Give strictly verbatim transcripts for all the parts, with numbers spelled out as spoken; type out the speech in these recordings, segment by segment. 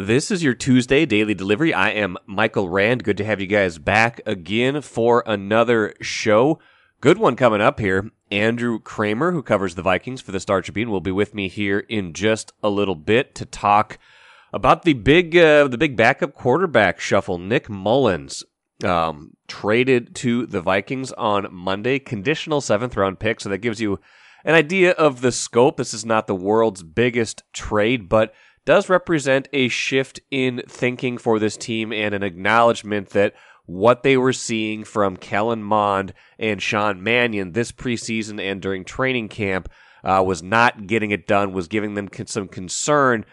This is your Tuesday Daily Delivery. I am Michael Rand. Good to have you guys back again for another show. Good one coming up here. Andrew Kramer, who covers the Vikings for the Star Tribune, will be with me here in just a little bit to talk about the big uh, the big backup quarterback shuffle. Nick Mullins um, traded to the Vikings on Monday, conditional seventh round pick, so that gives you an idea of the scope. This is not the world's biggest trade, but does represent a shift in thinking for this team and an acknowledgement that what they were seeing from Kellen Mond and Sean Mannion this preseason and during training camp uh, was not getting it done, was giving them some concern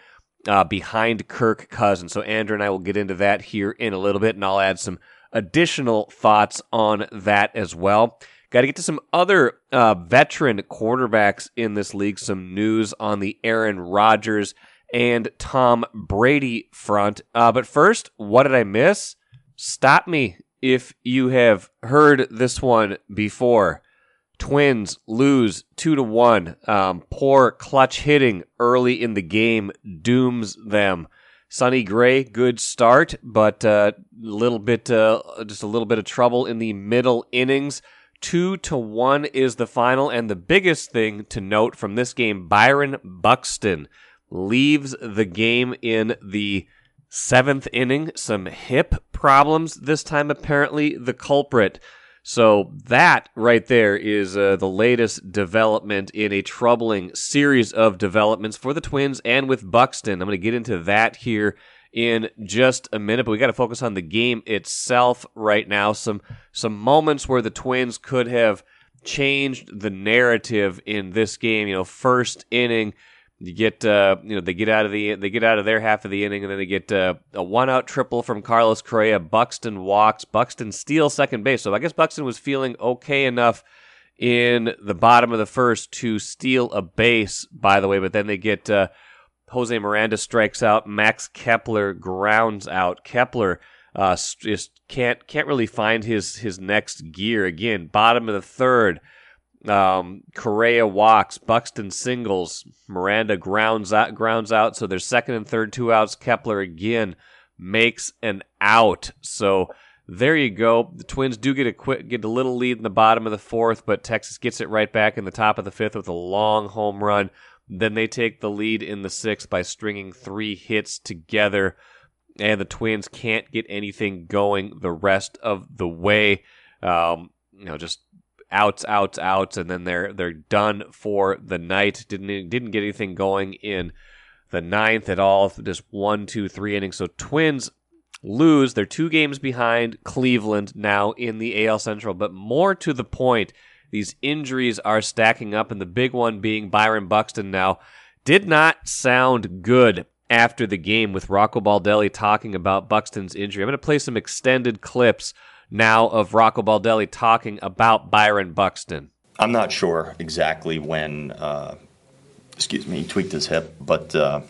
uh, behind Kirk Cousins. So Andrew and I will get into that here in a little bit, and I'll add some additional thoughts on that as well. Got to get to some other uh, veteran quarterbacks in this league, some news on the Aaron Rodgers and Tom Brady front. Uh, but first, what did I miss? Stop me if you have heard this one before. Twins lose two to one. Um, poor clutch hitting early in the game dooms them. Sonny Gray, good start, but uh, little bit, uh, just a little bit of trouble in the middle innings. two to one is the final, and the biggest thing to note from this game, Byron Buxton leaves the game in the seventh inning. Some hip problems this time, apparently the culprit. So that right there is uh, the latest development in a troubling series of developments for the Twins and with Buxton. I'm going to get into that here in just a minute, but we got to focus on the game itself right now. Some some moments where the Twins could have changed the narrative in this game. You know, first inning, you get, uh, you know, they get out of the, they get out of their half of the inning, and then they get uh, a one-out triple from Carlos Correa. Buxton walks. Buxton steals second base. So I guess Buxton was feeling okay enough in the bottom of the first to steal a base, by the way. But then they get uh, Jose Miranda strikes out. Max Kepler grounds out. Kepler uh, just can't can't really find his his next gear again. Bottom of the third. Um, Correa walks, Buxton singles, Miranda grounds out, grounds out. So there's second and third, two outs. Kepler again makes an out. So there you go. The Twins do get a quick, get a little lead in the bottom of the fourth, but Texas gets it right back in the top of the fifth with a long home run. Then they take the lead in the sixth by stringing three hits together, and the Twins can't get anything going the rest of the way. Um, you know, just outs, outs, outs, and then they're they're done for the night. Didn't didn't get anything going in the ninth at all. Just one, two, three innings. So Twins lose. They're two games behind Cleveland now in the A L Central. But more to the point, these injuries are stacking up, and the big one being Byron Buxton now did not sound good after the game with Rocco Baldelli talking about Buxton's injury. I'm going to play some extended clips now of Rocco Baldelli talking about Byron Buxton. I'm not sure exactly when, uh, excuse me, he tweaked his hip, but uh,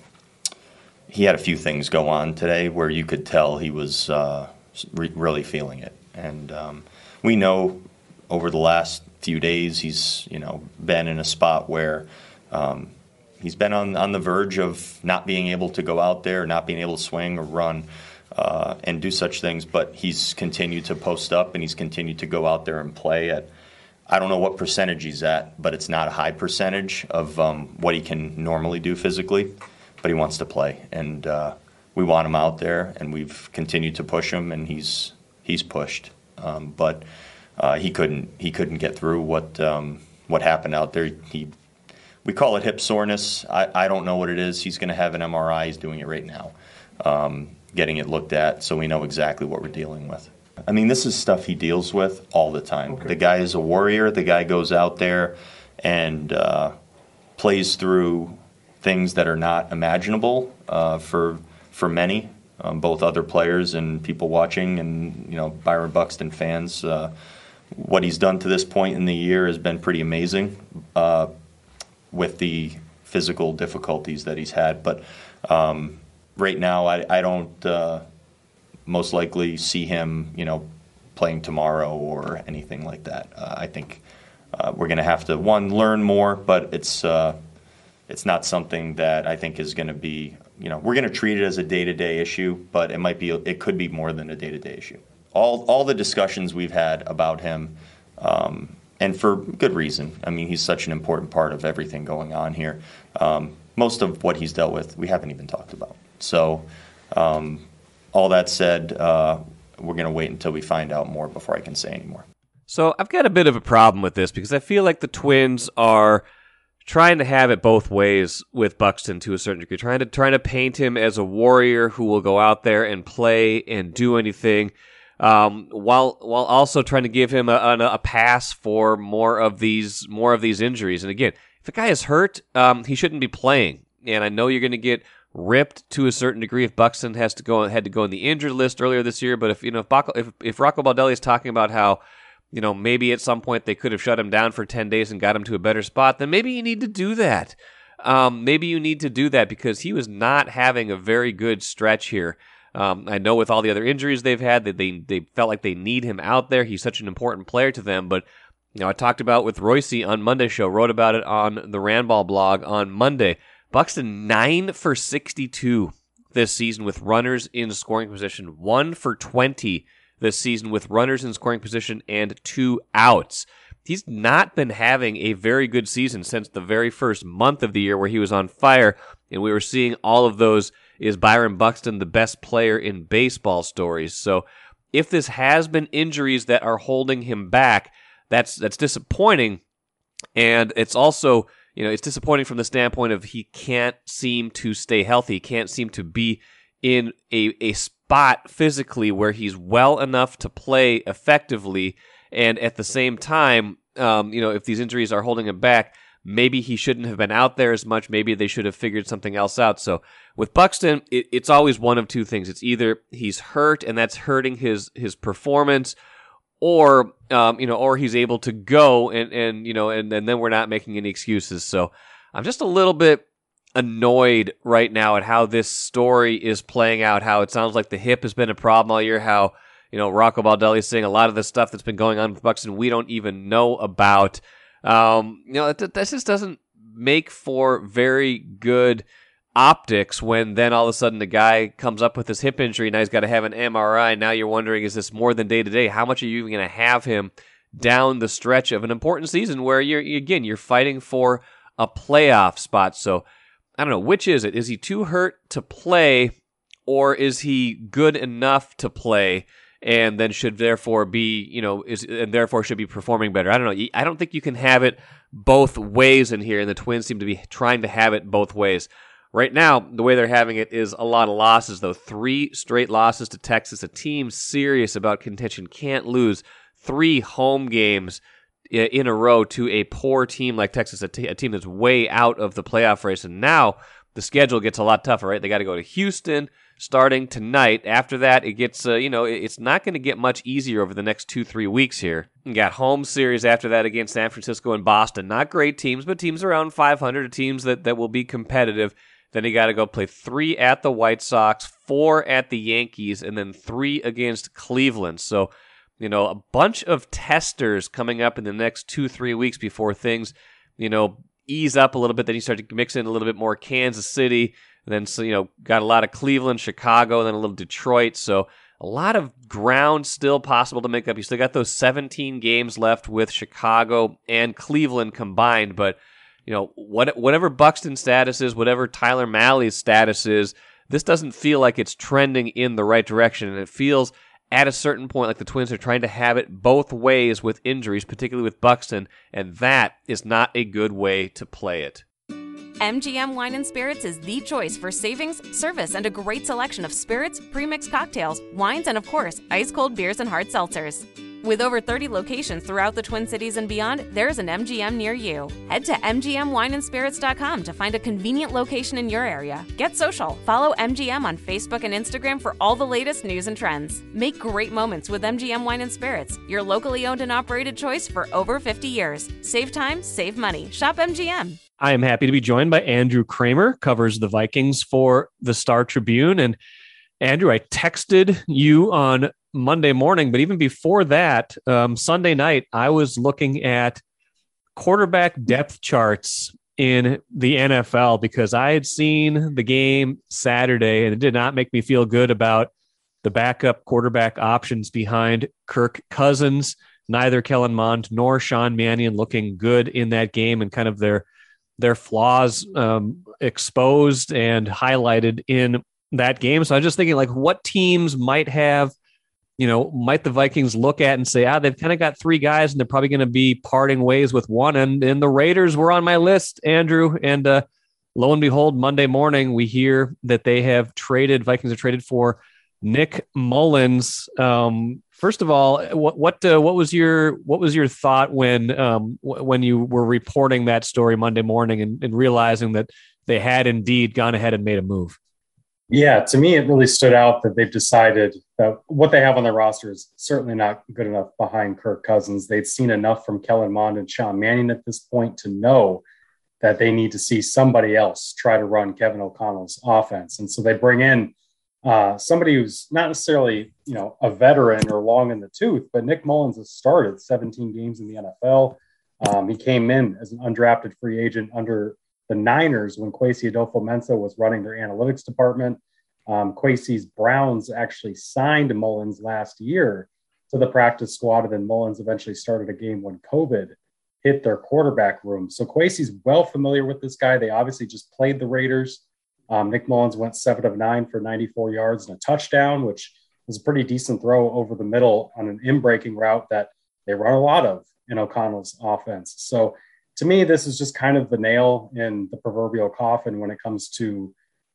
he had a few things go on today where you could tell he was uh, re- really feeling it. And um, we know over the last few days he's, you know, been in a spot where um, he's been on, on the verge of not being able to go out there, not being able to swing or run. Uh, and do such things, but he's continued to post up and he's continued to go out there and play at, I don't know what percentage he's at, but it's not a high percentage of um, what he can normally do physically, but he wants to play. And uh, we want him out there, and we've continued to push him, and he's he's pushed. Um, but uh, he couldn't he couldn't get through what um, what happened out there. He we call it hip soreness. I, I don't know what it is. He's going to have an M R I. He's doing it right now. Um, getting it looked at, so we know exactly what we're dealing with. I mean, this is stuff he deals with all the time. Okay. The guy is a warrior. The guy goes out there and uh, plays through things that are not imaginable uh, for for many, um, both other players and people watching, and you know, Byron Buxton fans. Uh, what he's done to this point in the year has been pretty amazing uh, with the physical difficulties that he's had, but. Um, Right now, I, I don't uh, most likely see him, you know, playing tomorrow or anything like that. Uh, I think uh, we're going to have to, one, learn more, but it's uh, it's not something that I think is going to be you know, we're going to treat it as a day-to-day issue, but it might be, it could be more than a day-to-day issue. All all the discussions we've had about him, um, and for good reason. I mean, he's such an important part of everything going on here. Um, most of what he's dealt with, we haven't even talked about. So, um, all that said, uh, we're going to wait until we find out more before I can say any more. So I've got a bit of a problem with this because I feel like the Twins are trying to have it both ways with Buxton to a certain degree, trying to trying to paint him as a warrior who will go out there and play and do anything, um, while while also trying to give him a, a, a pass for more of these more of these injuries. And again, if a guy is hurt, um, he shouldn't be playing. And I know you're going to get ripped to a certain degree if Buxton has to go had to go on the injured list earlier this year. But if you know if Bac- if, if Rocco Baldelli is talking about how, you know, maybe at some point they could have shut him down for ten days and got him to a better spot, then maybe you need to do that. Um, maybe you need to do that because he was not having a very good stretch here. Um, I know with all the other injuries they've had, that they, they felt like they need him out there. He's such an important player to them. But, you know, I talked about with Royce on Monday's show, wrote about it on the Randball blog on Monday. Buxton, nine for sixty-two this season with runners in scoring position, one for twenty this season with runners in scoring position and two outs. He's not been having a very good season since the very first month of the year where he was on fire, and we were seeing all of those is Byron Buxton the best player in baseball stories. So if this has been injuries that are holding him back, that's that's disappointing, and it's also, you know, it's disappointing from the standpoint of he can't seem to stay healthy, he can't seem to be in a, a spot physically where he's well enough to play effectively. And at the same time, um, you know, if these injuries are holding him back, maybe he shouldn't have been out there as much. Maybe they should have figured something else out. So with Buxton, it, it's always one of two things. It's either he's hurt and that's hurting his his performance, or um, you know, or he's able to go and, and you know, and, and then we're not making any excuses. So I'm just a little bit annoyed right now at how this story is playing out, how it sounds like the hip has been a problem all year, how, you know, Rocco Baldelli is saying a lot of the stuff that's been going on with Buxton we don't even know about. Um, you know, that just doesn't make for very good optics when then all of a sudden the guy comes up with this hip injury, now he's got to have an M R I, now you're wondering, is this more than day-to-day? How much are you even going to have him down the stretch of an important season where, you're again, you're fighting for a playoff spot? So I don't know, which is it? Is he too hurt to play, or is he good enough to play and then should therefore be, you know, is and therefore should be performing better? I don't know. I don't think you can have it both ways in here, and the Twins seem to be trying to have it both ways. Right now, the way they're having it is a lot of losses, though. Three straight losses to Texas, a team serious about contention, can't lose three home games in a row to a poor team like Texas, a, t- a team that's way out of the playoff race. And now the schedule gets a lot tougher, right? They got to go to Houston starting tonight. After that, it gets, uh, you know, it's not going to get much easier over the next two, three weeks here. You got home series after that against San Francisco and Boston. Not great teams, but teams around five hundred, teams that, that will be competitive. Then you got to go play three at the White Sox, four at the Yankees, and then three against Cleveland. So, you know, a bunch of testers coming up in the next two, three weeks before things, you know, ease up a little bit. Then you start to mix in a little bit more Kansas City. And then, so, you know, got a lot of Cleveland, Chicago, and then a little Detroit. So a lot of ground still possible to make up. You still got those seventeen games left with Chicago and Cleveland combined. But, you know, what, whatever Buxton's status is, whatever Tyler Malley's status is, this doesn't feel like it's trending in the right direction. And it feels at a certain point like the Twins are trying to have it both ways with injuries, particularly with Buxton, and that is not a good way to play it. M G M Wine and Spirits is the choice for savings, service, and a great selection of spirits, pre-mixed cocktails, wines, and of course, ice-cold beers and hard seltzers. With over thirty locations throughout the Twin Cities and beyond, there's an M G M near you. Head to M G M wine and spirits dot com to find a convenient location in your area. Get social. Follow M G M on Facebook and Instagram for all the latest news and trends. Make great moments with M G M Wine and Spirits, your locally owned and operated choice for over fifty years. Save time, save money. Shop M G M. I am happy to be joined by Andrew Kramer, covers the Vikings for the Star Tribune. And Andrew, I texted you on Monday morning, but even before that, um, Sunday night, I was looking at quarterback depth charts in the N F L, because I had seen the game Saturday and it did not make me feel good about the backup quarterback options behind Kirk Cousins. Neither Kellen Mond nor Sean Mannion looking good in that game, and kind of their their flaws um, exposed and highlighted in that game. So I was just thinking, like, what teams might have, you know, might the Vikings look at and say, ah, they've kind of got three guys and they're probably going to be parting ways with one. And, and the Raiders were on my list, Andrew. And uh, lo and behold, Monday morning, we hear that they have traded, Vikings have traded for Nick Mullins. Um, first of all, what what uh, what was your what was your thought when um, w- when you were reporting that story Monday morning and, and realizing that they had indeed gone ahead and made a move? Yeah, to me, it really stood out that they've decided that what they have on their roster is certainly not good enough behind Kirk Cousins. They've seen enough from Kellen Mond and Sean Mannion at this point to know that they need to see somebody else try to run Kevin O'Connell's offense. And so they bring in uh, somebody who's not necessarily, you know, a veteran or long in the tooth, but Nick Mullins has started seventeen games in the N F L. Um, he came in as an undrafted free agent under the Niners when Kwesi Adofo-Mensah was running their analytics department. Um, Kwesi's Browns actually signed Mullins last year to the practice squad, and then Mullins eventually started a game when COVID hit their quarterback room. So Kwesi's well familiar with this guy. They obviously just played the Raiders. Um, Nick Mullins went seven of nine for ninety-four yards and a touchdown, which was a pretty decent throw over the middle on an in-breaking route that they run a lot of in O'Connell's offense. So to me, this is just kind of the nail in the proverbial coffin when it comes to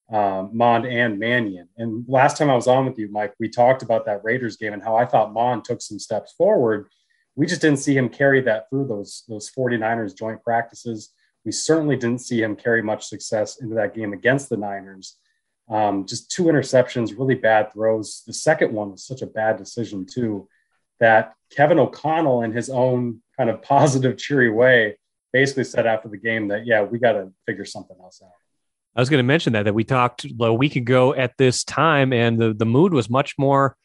um, Mond and Mannion. And last time I was on with you, Mike, we talked about that Raiders game and how I thought Mond took some steps forward. We just didn't see him carry that through those, those 49ers joint practices. We certainly didn't see him carry much success into that game against the Niners. Um, just two interceptions, really bad throws. The second one was such a bad decision, too, that Kevin O'Connell, in his own kind of positive, cheery way, basically said after the game that, yeah, we got to figure something else out. I was going to mention that, that we talked a week ago at this time, and the, the mood was much more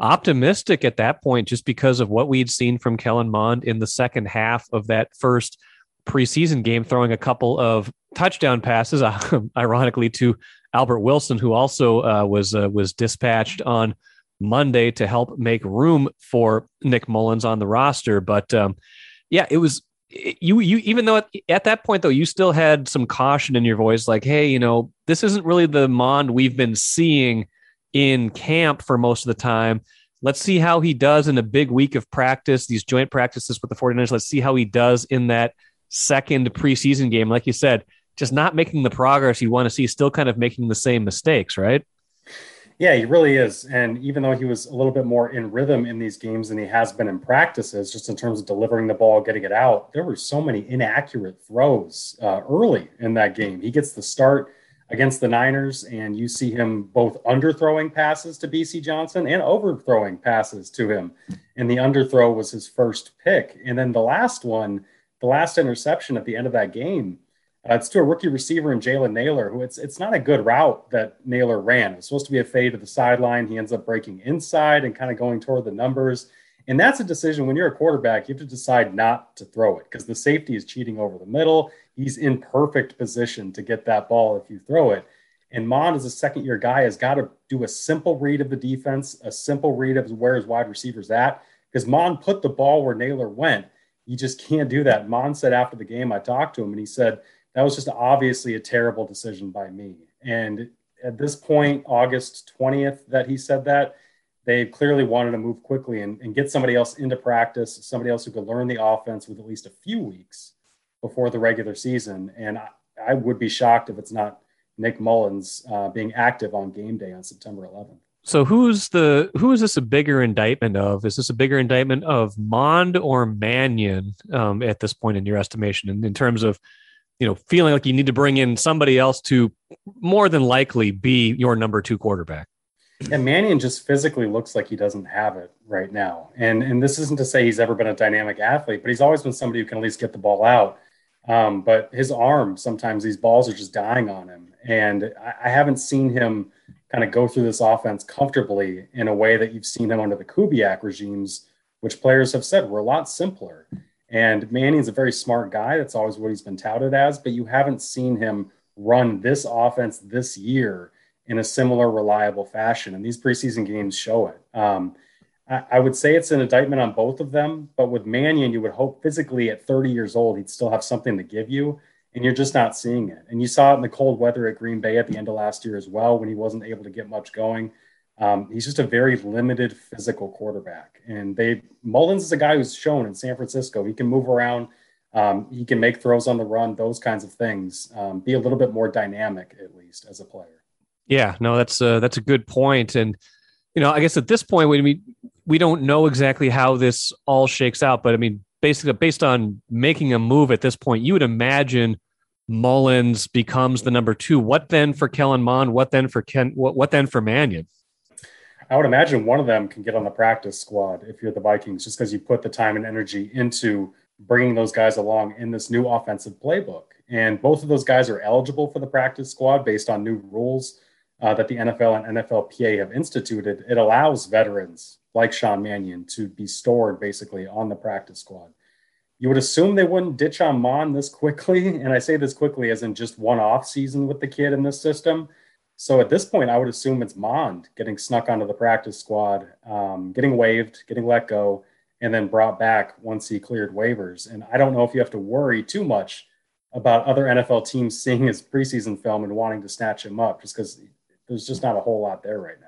optimistic at that point, just because of what we'd seen from Kellen Mond in the second half of that first preseason game, throwing a couple of touchdown passes, ironically, to Albert Wilson, who also uh, was uh, was dispatched on Monday to help make room for Nick Mullins on the roster. But um, yeah, it was, You, you, even though at, at that point, though, you still had some caution in your voice, like, hey, you know, this isn't really the Mond we've been seeing in camp for most of the time. Let's see how he does in a big week of practice, these joint practices with the 49ers. Let's see how he does in that second preseason game. Like you said, just not making the progress you want to see, still kind of making the same mistakes, right? Yeah, he really is. And even though he was a little bit more in rhythm in these games than he has been in practices, just in terms of delivering the ball, getting it out, there were so many inaccurate throws uh, early in that game. He gets the start against the Niners, and you see him both underthrowing passes to B C Johnson and overthrowing passes to him. And the underthrow was his first pick. And then the last one, the last interception at the end of that game, Uh, it's to a rookie receiver in Jalen Naylor, who it's it's not a good route that Naylor ran. It was supposed to be a fade to the sideline. He ends up breaking inside and kind of going toward the numbers. And that's a decision when you're a quarterback, you have to decide not to throw it because the safety is cheating over the middle. He's in perfect position to get that ball if you throw it. And Mond, as a second-year guy, has got to do a simple read of the defense, a simple read of where his wide receiver's at, because Mond put the ball where Naylor went. You just can't do that. Mond said after the game, I talked to him, and he said, that was just obviously a terrible decision by me. And at this point, August twentieth, that he said that, they clearly wanted to move quickly and, and get somebody else into practice, somebody else who could learn the offense with at least a few weeks before the regular season. And I, I would be shocked if it's not Nick Mullins uh, being active on game day on September eleventh. So who's the who is this a bigger indictment of? Is this a bigger indictment of Mond or Mannion um, at this point in your estimation, in, in terms of, you know, feeling like you need to bring in somebody else to more than likely be your number two quarterback? And Mannion just physically looks like he doesn't have it right now. And and this isn't to say he's ever been a dynamic athlete, but he's always been somebody who can at least get the ball out. Um, but his arm, sometimes these balls are just dying on him. And I, I haven't seen him kind of go through this offense comfortably in a way that you've seen him under the Kubiak regimes, which players have said were a lot simpler. And Mannion's a very smart guy. That's always what he's been touted as, but you haven't seen him run this offense this year in a similar reliable fashion. And these preseason games show it. Um, I, I would say it's an indictment on both of them, but with Mannion, you would hope physically at thirty years old, he'd still have something to give you, and you're just not seeing it. And you saw it in the cold weather at Green Bay at the end of last year as well, when he wasn't able to get much going. Um, he's just a very limited physical quarterback. And they Mullins is a guy who's shown in San Francisco, he can move around. Um, he can make throws on the run, those kinds of things, um, be a little bit more dynamic, at least as a player. Yeah, no, that's a, that's a good point. And, you know, I guess at this point, we, we, we don't know exactly how this all shakes out, but I mean, basically based on making a move at this point, you would imagine Mullins becomes the number two. What then for Kellen Mond? What then for Ken? What, what then for Mannion? I would imagine one of them can get on the practice squad if you're the Vikings, just because you put the time and energy into bringing those guys along in this new offensive playbook. And both of those guys are eligible for the practice squad based on new rules uh, that the N F L and N F L P A have instituted. It allows veterans like Sean Mannion to be stored basically on the practice squad. You would assume they wouldn't ditch on Mond this quickly. And I say this quickly as in just one off season with the kid in this system. So at this point, I would assume it's Mond getting snuck onto the practice squad, um, getting waived, getting let go, and then brought back once he cleared waivers. And I don't know if you have to worry too much about other N F L teams seeing his preseason film and wanting to snatch him up, just because there's just not a whole lot there right now.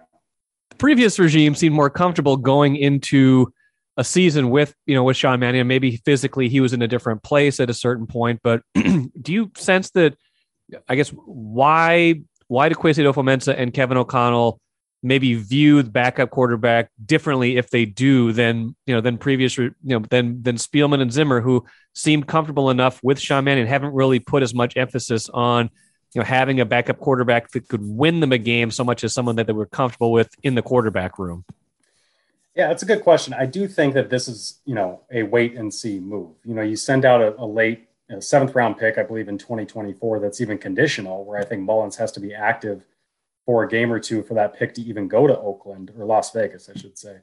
The previous regime seemed more comfortable going into a season with, you know, with Sean Mannion. Maybe physically he was in a different place at a certain point, but do you sense that, I guess, why, why do Kwesi Adofo-Mensah and Kevin O'Connell maybe view the backup quarterback differently, if they do, than, you know, than previous, you know, than, than Spielman and Zimmer, who seemed comfortable enough with Sean Mannion, haven't really put as much emphasis on, you know, having a backup quarterback that could win them a game so much as someone that they were comfortable with in the quarterback room? Yeah, that's a good question. I do think that this is, you know, a wait and see move. You know, you send out a, a late a seventh round pick, I believe in twenty twenty-four, that's even conditional, where I think Mullins has to be active for a game or two for that pick to even go to Oakland or Las Vegas, I should say.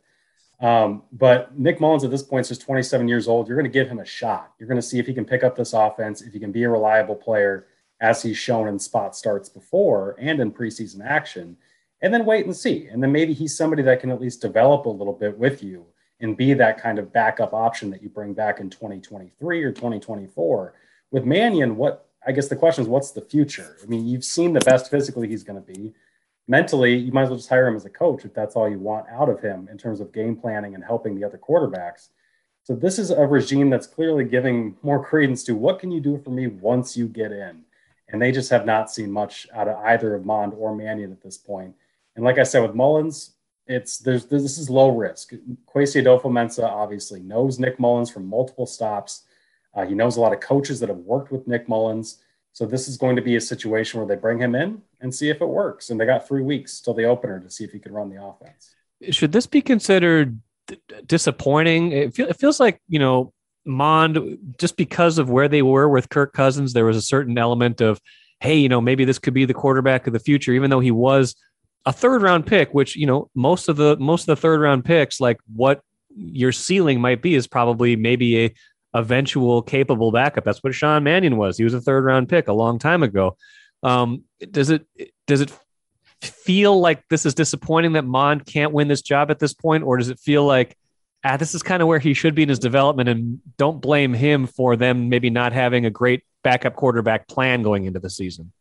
Um, but Nick Mullins at this point is just twenty-seven years old. You're going to give him a shot. You're going to see if he can pick up this offense, if he can be a reliable player, as he's shown in spot starts before and in preseason action, and then wait and see. And then maybe he's somebody that can at least develop a little bit with you and be that kind of backup option that you bring back in twenty twenty-three or twenty twenty-four. With Mannion, what, I guess the question is, what's the future? I mean, you've seen the best physically he's going to be. Mentally, you might as well just hire him as a coach if that's all you want out of him in terms of game planning and helping the other quarterbacks. So this is a regime that's clearly giving more credence to what can you do for me once you get in. And they just have not seen much out of either of Mond or Mannion at this point. And like I said, with Mullins, it's there's, there's this is low risk. Kwesi Adofo-Mensah obviously knows Nick Mullins from multiple stops. Uh, he knows a lot of coaches that have worked with Nick Mullins. So this is going to be a situation where they bring him in and see if it works. And they got three weeks till the opener to see if he can run the offense. Should this be considered d- disappointing? It, feel, it feels like, you know, Mond, just because of where they were with Kirk Cousins, there was a certain element of, hey, you know, maybe this could be the quarterback of the future, even though he was a third round pick, which, you know, most of the, most of the third round picks, like what your ceiling might be is probably maybe a eventual capable backup. That's what Sean Mannion was. He was a third round pick a long time ago. Um, does it, does it feel like this is disappointing that Mond can't win this job at this point? Or does it feel like, ah, this is kind of where he should be in his development, and don't blame him for them maybe not having a great backup quarterback plan going into the season?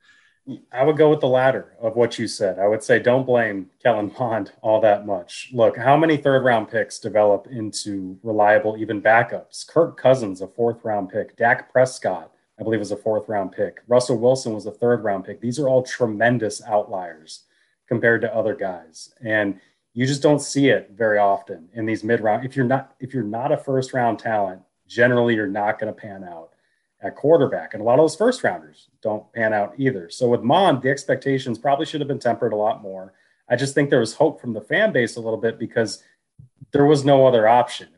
I would go with the latter of what you said. I would say don't blame Kellen Mond all that much. Look, how many third-round picks develop into reliable, even backups? Kirk Cousins, a fourth-round pick. Dak Prescott, I believe, was a fourth-round pick. Russell Wilson was a third-round pick. These are all tremendous outliers compared to other guys, and you just don't see it very often in these mid-round. If you're not, if you're not a first-round talent, generally you're not going to pan out at quarterback. And a lot of those first rounders don't pan out either. So with Mond, the expectations probably should have been tempered a lot more. I just think there was hope from the fan base a little bit because there was no other option.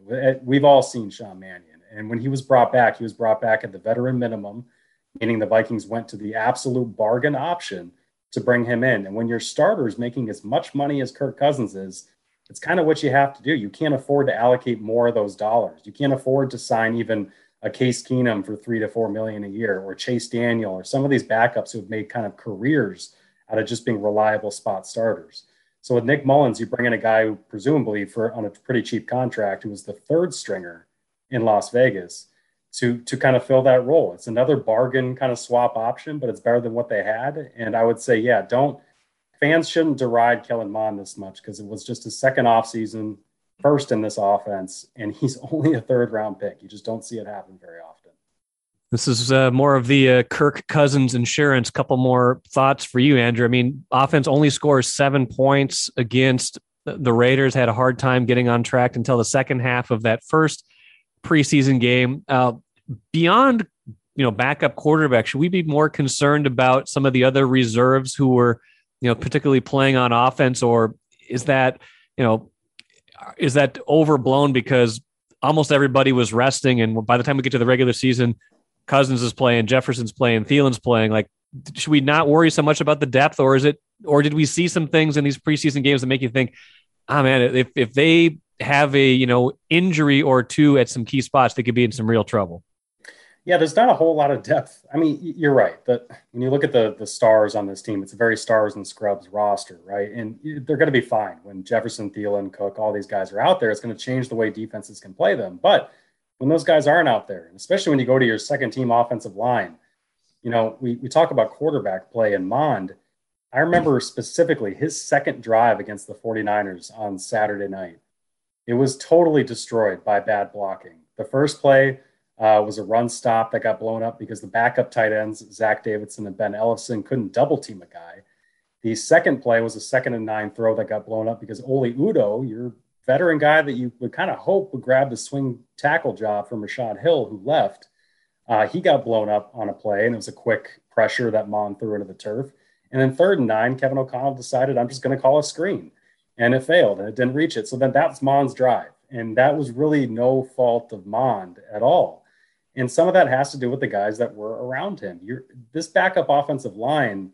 We've all seen Sean Mannion. And when he was brought back, he was brought back at the veteran minimum, meaning the Vikings went to the absolute bargain option to bring him in. And when your starter is making as much money as Kirk Cousins is, it's kind of what you have to do. You can't afford to allocate more of those dollars. You can't afford to sign even a Case Keenum for three to four million a year, or Chase Daniel, or some of these backups who have made kind of careers out of just being reliable spot starters. So with Nick Mullins, you bring in a guy who presumably for on a pretty cheap contract, who was the third stringer in Las Vegas to, to kind of fill that role. It's another bargain kind of swap option, but it's better than what they had. And I would say, yeah, don't fans shouldn't deride Kellen Mond this much, because it was just his second offseason, first in this offense, and he's only a third round pick. You just don't see it happen very often. This is uh, more of the uh, Kirk Cousins insurance. Couple more thoughts for you, Andrew. I mean, offense only scores seven points against the Raiders, had a hard time getting on track until the second half of that first preseason game. Uh, beyond, you know, backup quarterback, should we be more concerned about some of the other reserves who were, you know, particularly playing on offense, or is that, you know, is that overblown because almost everybody was resting? And by the time we get to the regular season, Cousins is playing, Jefferson's playing, Thielen's playing. Like, should we not worry so much about the depth, or is it, or did we see some things in these preseason games that make you think, ah, oh, man, if, if they have a, you know, injury or two at some key spots, they could be in some real trouble? Yeah, there's not a whole lot of depth. I mean, you're right. That when you look at the the stars on this team, it's a very stars and scrubs roster, right? And they're going to be fine. When Jefferson, Thielen, Cook, all these guys are out there, it's going to change the way defenses can play them. But when those guys aren't out there, and especially when you go to your second team offensive line, you know, we, we talk about quarterback play and Mond. I remember specifically his second drive against the forty-niners on Saturday night. It was totally destroyed by bad blocking. The first play uh, was a run stop that got blown up because the backup tight ends, Zach Davidson and Ben Ellison, couldn't double team a guy. The second play was a second and nine throw that got blown up because Oli Udoh, your veteran guy that you would kind of hope would grab the swing tackle job from Rashad Hill, who left, uh, he got blown up on a play, and it was a quick pressure that Mond threw into the turf. And then third and nine, Kevin O'Connell decided, I'm just going to call a screen. And it failed, and it didn't reach it. So then that's Mond's drive. And that was really no fault of Mond at all. And some of that has to do with the guys that were around him. You're, this backup offensive line,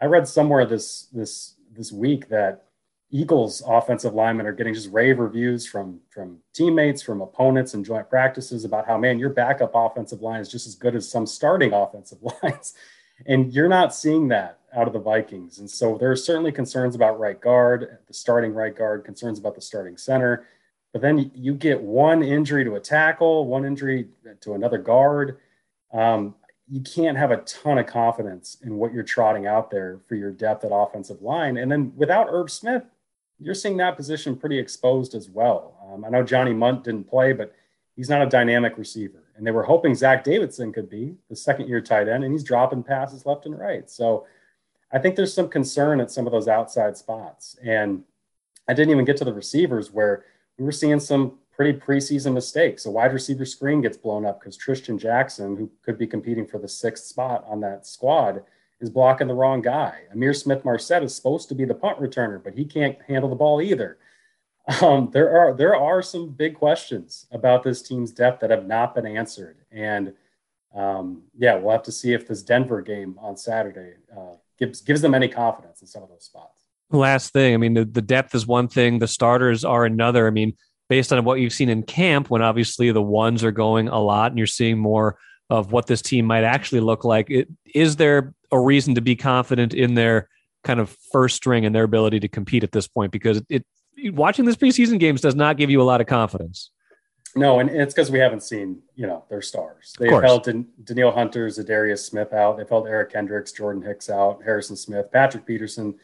I read somewhere this this this week that Eagles offensive linemen are getting just rave reviews from, from teammates, from opponents and joint practices about how, man, your backup offensive line is just as good as some starting offensive lines. And you're not seeing that out of the Vikings. And so there are certainly concerns about right guard, the starting right guard, concerns about the starting center. But then you get one injury to a tackle, one injury to another guard. Um, you can't have a ton of confidence in what you're trotting out there for your depth at offensive line. And then without Herb Smith, you're seeing that position pretty exposed as well. Um, I know Johnny Munt didn't play, but he's not a dynamic receiver. And they were hoping Zach Davidson could be the second-year tight end, and he's dropping passes left and right. So I think there's some concern at some of those outside spots. And I didn't even get to the receivers, where we were seeing some pretty preseason mistakes. A wide receiver screen gets blown up because Tristan Jackson, who could be competing for the sixth spot on that squad, is blocking the wrong guy. Amir Smith-Marset is supposed to be the punt returner, but he can't handle the ball either. Um, there are there are some big questions about this team's depth that have not been answered. And, um, yeah, we'll have to see if this Denver game on Saturday uh, gives gives them any confidence in some of those spots. Last thing, I mean, the, the depth is one thing. The starters are another. I mean, based on what you've seen in camp, when obviously the ones are going a lot and you're seeing more of what this team might actually look like, it, is there a reason to be confident in their kind of first string and their ability to compete at this point? Because it, watching this preseason games does not give you a lot of confidence. No, and it's because we haven't seen, you know, their stars. They held Dan- Daniil Hunter, Zadarius Smith out. They've held Eric Kendricks, Jordan Hicks out, Harrison Smith, Patrick Peterson,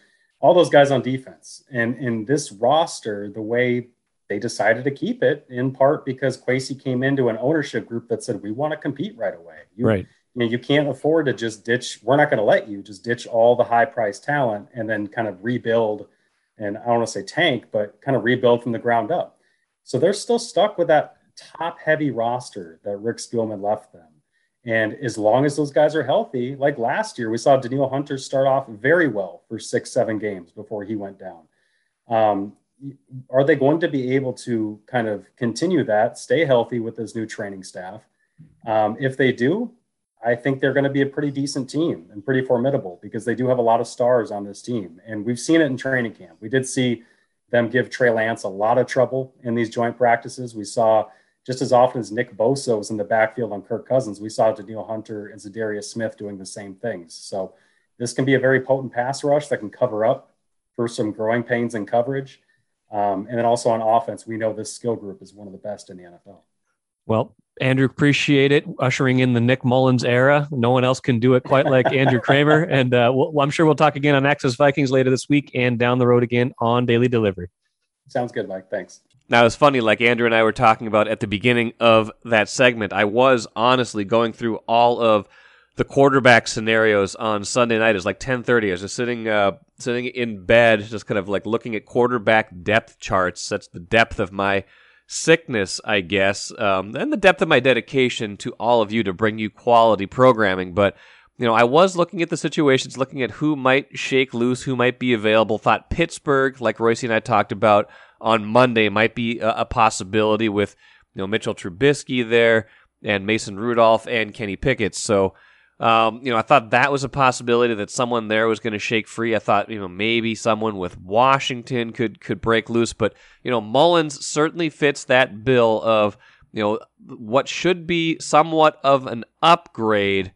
all those guys on defense. And in this roster, the way they decided to keep it, in part because Kwesi came into an ownership group that said, we want to compete right away. You, right. You know, you can't afford to just ditch. We're not going to let you just ditch all the high-priced talent and then kind of rebuild. And I don't want to say tank, but kind of rebuild from the ground up. So they're still stuck with that top-heavy roster that Rick Spielman left them. And as long as those guys are healthy, like last year, we saw Daniil Hunter start off very well for six, seven games before he went down. Um, are they going to be able to kind of continue that, stay healthy with this new training staff? Um, if they do, I think they're going to be a pretty decent team and pretty formidable, because they do have a lot of stars on this team. And we've seen it in training camp. We did see them give Trey Lance a lot of trouble in these joint practices. We saw just as often as Nick Bosa was in the backfield on Kirk Cousins, we saw Daniil Hunter and Zadarius Smith doing the same things. So this can be a very potent pass rush that can cover up for some growing pains in coverage. Um, and then also on offense, we know this skill group is one of the best in the N F L. Well, Andrew, appreciate it. Ushering in the Nick Mullins era. No one else can do it quite like Andrew Kramer. And uh, we'll, I'm sure we'll talk again on Access Vikings later this week and down the road again on Daily Delivery. Sounds good, Mike. Thanks. Now, it's funny, like Andrew and I were talking about at the beginning of that segment, I was honestly going through all of the quarterback scenarios on Sunday night. It was like ten thirty. I was just sitting uh, sitting in bed, just kind of like looking at quarterback depth charts. That's the depth of my sickness, I guess, um, and the depth of my dedication to all of you to bring you quality programming. But, you know, I was looking at the situations, looking at who might shake loose, who might be available. Thought Pittsburgh, like Royce and I talked about on Monday, might be a, a possibility with, you know, Mitchell Trubisky there and Mason Rudolph and Kenny Pickett. So, um, you know, I thought that was a possibility that someone there was going to shake free. I thought, you know, maybe someone with Washington could could break loose. But, you know, Mullins certainly fits that bill of, you know, what should be somewhat of an upgrade.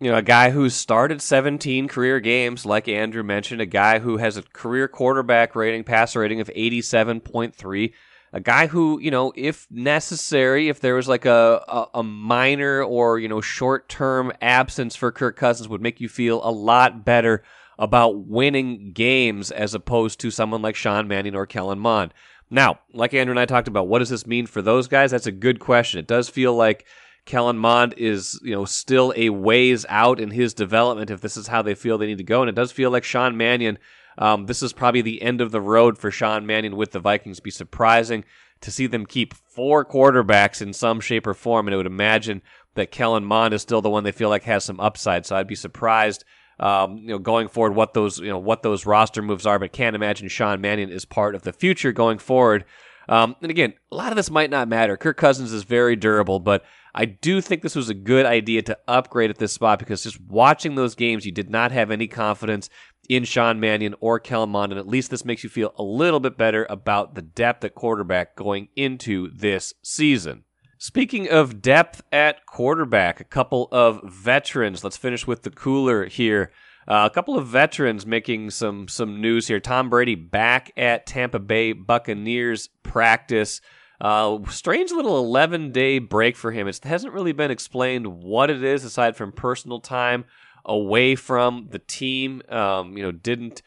You know, a guy who's started seventeen career games, like Andrew mentioned, a guy who has a career quarterback rating, passer rating of eighty-seven point three, a guy who, you know, if necessary, if there was like a, a, a minor or, you know, short-term absence for Kirk Cousins, would make you feel a lot better about winning games as opposed to someone like Sean Mannion or Kellen Mond. Now, like Andrew and I talked about, what does this mean for those guys? That's a good question. It does feel like Kellen Mond is, you know, still a ways out in his development if this is how they feel they need to go. And it does feel like Sean Mannion, um, this is probably the end of the road for Sean Mannion with the Vikings. It'd be surprising to see them keep four quarterbacks in some shape or form, and I would imagine that Kellen Mond is still the one they feel like has some upside. So I'd be surprised, um, you know, going forward what those, you know, what those roster moves are, but can't imagine Sean Mannion is part of the future going forward. Um, and again, a lot of this might not matter. Kirk Cousins is very durable, but I do think this was a good idea to upgrade at this spot because just watching those games, you did not have any confidence in Sean Mannion or Kellen Mond, and at least this makes you feel a little bit better about the depth at quarterback going into this season. Speaking of depth at quarterback, a couple of veterans. Let's finish with the cooler here. Uh, a couple of veterans making some some news here. Tom Brady back at Tampa Bay Buccaneers practice. Uh, strange little eleven-day break for him. It hasn't really been explained what it is aside from personal time away from the team. Um, you know, didn't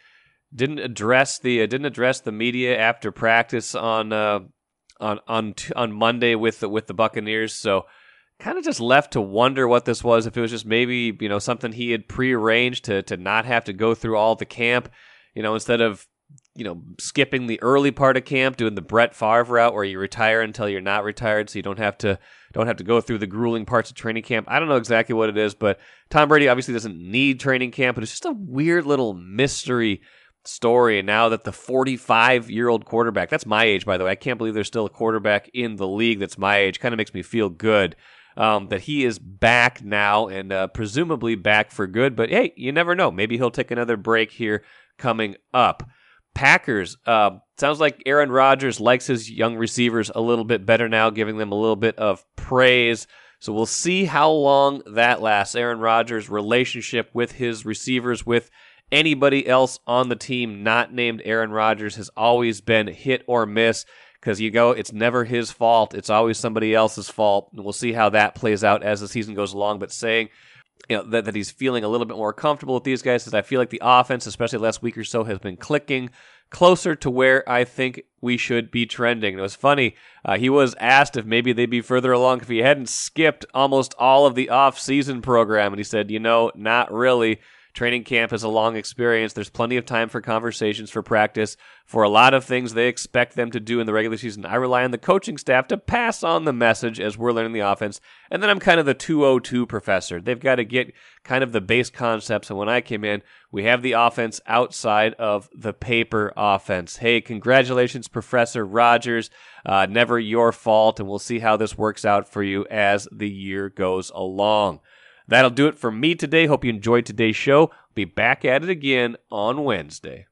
didn't address the uh, didn't address the media after practice on uh, on on t- on Monday with the, with the Buccaneers. So kind of just left to wonder what this was. If it was just maybe, you know, something he had prearranged to to not have to go through all the camp. You know, instead of, you know, skipping the early part of camp, doing the Brett Favre route where you retire until you're not retired, so you don't have to don't have to go through the grueling parts of training camp. I don't know exactly what it is, but Tom Brady obviously doesn't need training camp, but it's just a weird little mystery story. And now that the forty-five-year-old quarterback, that's my age, by the way. I can't believe there's still a quarterback in the league that's my age. Kind of makes me feel good um, that he is back now and uh, presumably back for good. But hey, you never know. Maybe he'll take another break here coming up. Packers, uh, sounds like Aaron Rodgers likes his young receivers a little bit better now, giving them a little bit of praise. So we'll see how long that lasts. Aaron Rodgers' relationship with his receivers, with anybody else on the team not named Aaron Rodgers, has always been hit or miss because you go, it's never his fault. It's always somebody else's fault. And we'll see how that plays out as the season goes along. But saying, you know, that, that he's feeling a little bit more comfortable with these guys, because I feel like the offense, especially the last week or so, has been clicking closer to where I think we should be trending. And it was funny. Uh, he was asked if maybe they'd be further along if he hadn't skipped almost all of the off-season program. And he said, you know, not really. Training camp is a long experience. There's plenty of time for conversations, for practice, for a lot of things they expect them to do in the regular season. I rely on the coaching staff to pass on the message as we're learning the offense. And then I'm kind of the two oh two professor. They've got to get kind of the base concepts. And when I came in, we have the offense outside of the paper offense. Hey, congratulations, Professor Rodgers. Uh, never your fault. And we'll see how this works out for you as the year goes along. That'll do it for me today. Hope you enjoyed today's show. Be back at it again on Wednesday.